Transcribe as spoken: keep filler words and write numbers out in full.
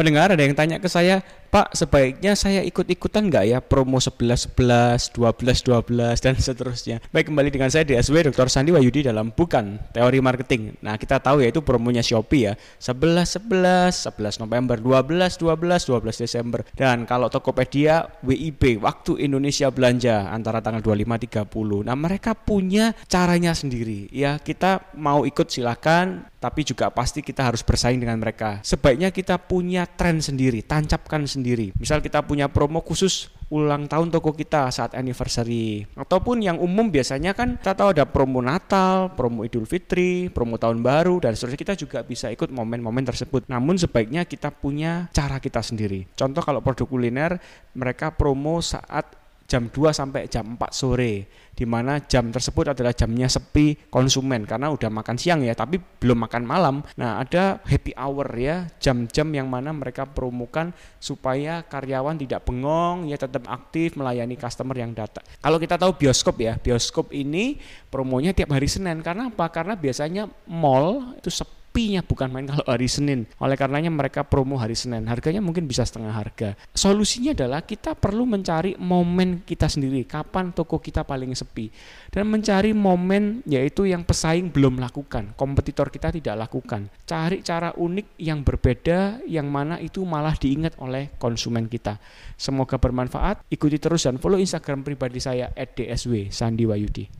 Pendengar ada yang tanya ke saya, Pak, sebaiknya saya ikut-ikutan nggak ya promo sebelas sebelas, dua belas dua belas, dan seterusnya. Baik, kembali dengan saya D S W dokter Sandi Wahyudi dalam Bukan Teori Marketing. Nah, kita tahu ya itu promonya Shopee ya, sebelas sebelas, sebelas November, dua belas dua belas, dua belas Desember. Dan kalau Tokopedia W I B, Waktu Indonesia Belanja, antara tanggal dua puluh lima tiga puluh. Nah, mereka punya caranya sendiri ya, kita mau ikut silakan, tapi juga pasti kita harus bersaing dengan mereka. Sebaiknya kita punya tren sendiri, tancapkan sendiri. Misal kita punya promo khusus ulang tahun toko kita saat anniversary, ataupun yang umum biasanya kan kita tahu ada promo Natal, promo Idul Fitri, promo Tahun Baru, dan seterusnya. Kita juga bisa ikut momen-momen tersebut, namun sebaiknya kita punya cara kita sendiri. Contoh kalau produk kuliner, mereka promo saat jam dua sampai jam empat sore, di mana jam tersebut adalah jamnya sepi konsumen karena udah makan siang ya, tapi belum makan malam. Nah, ada happy hour ya, jam-jam yang mana mereka promokan supaya karyawan tidak bengong ya, tetap aktif melayani customer yang datang. Kalau kita tahu bioskop ya, bioskop ini promonya tiap hari Senin. Karena apa? Karena biasanya mall itu sepi, pinya bukan main kalau hari Senin. Oleh karenanya mereka promo hari Senin. Harganya mungkin bisa setengah harga. Solusinya adalah kita perlu mencari momen kita sendiri, kapan toko kita paling sepi, dan mencari momen yaitu yang pesaing belum lakukan, kompetitor kita tidak lakukan. Cari cara unik yang berbeda, yang mana itu malah diingat oleh konsumen kita. Semoga bermanfaat. Ikuti terus dan follow Instagram pribadi saya at D S W Sandi Wahyudi.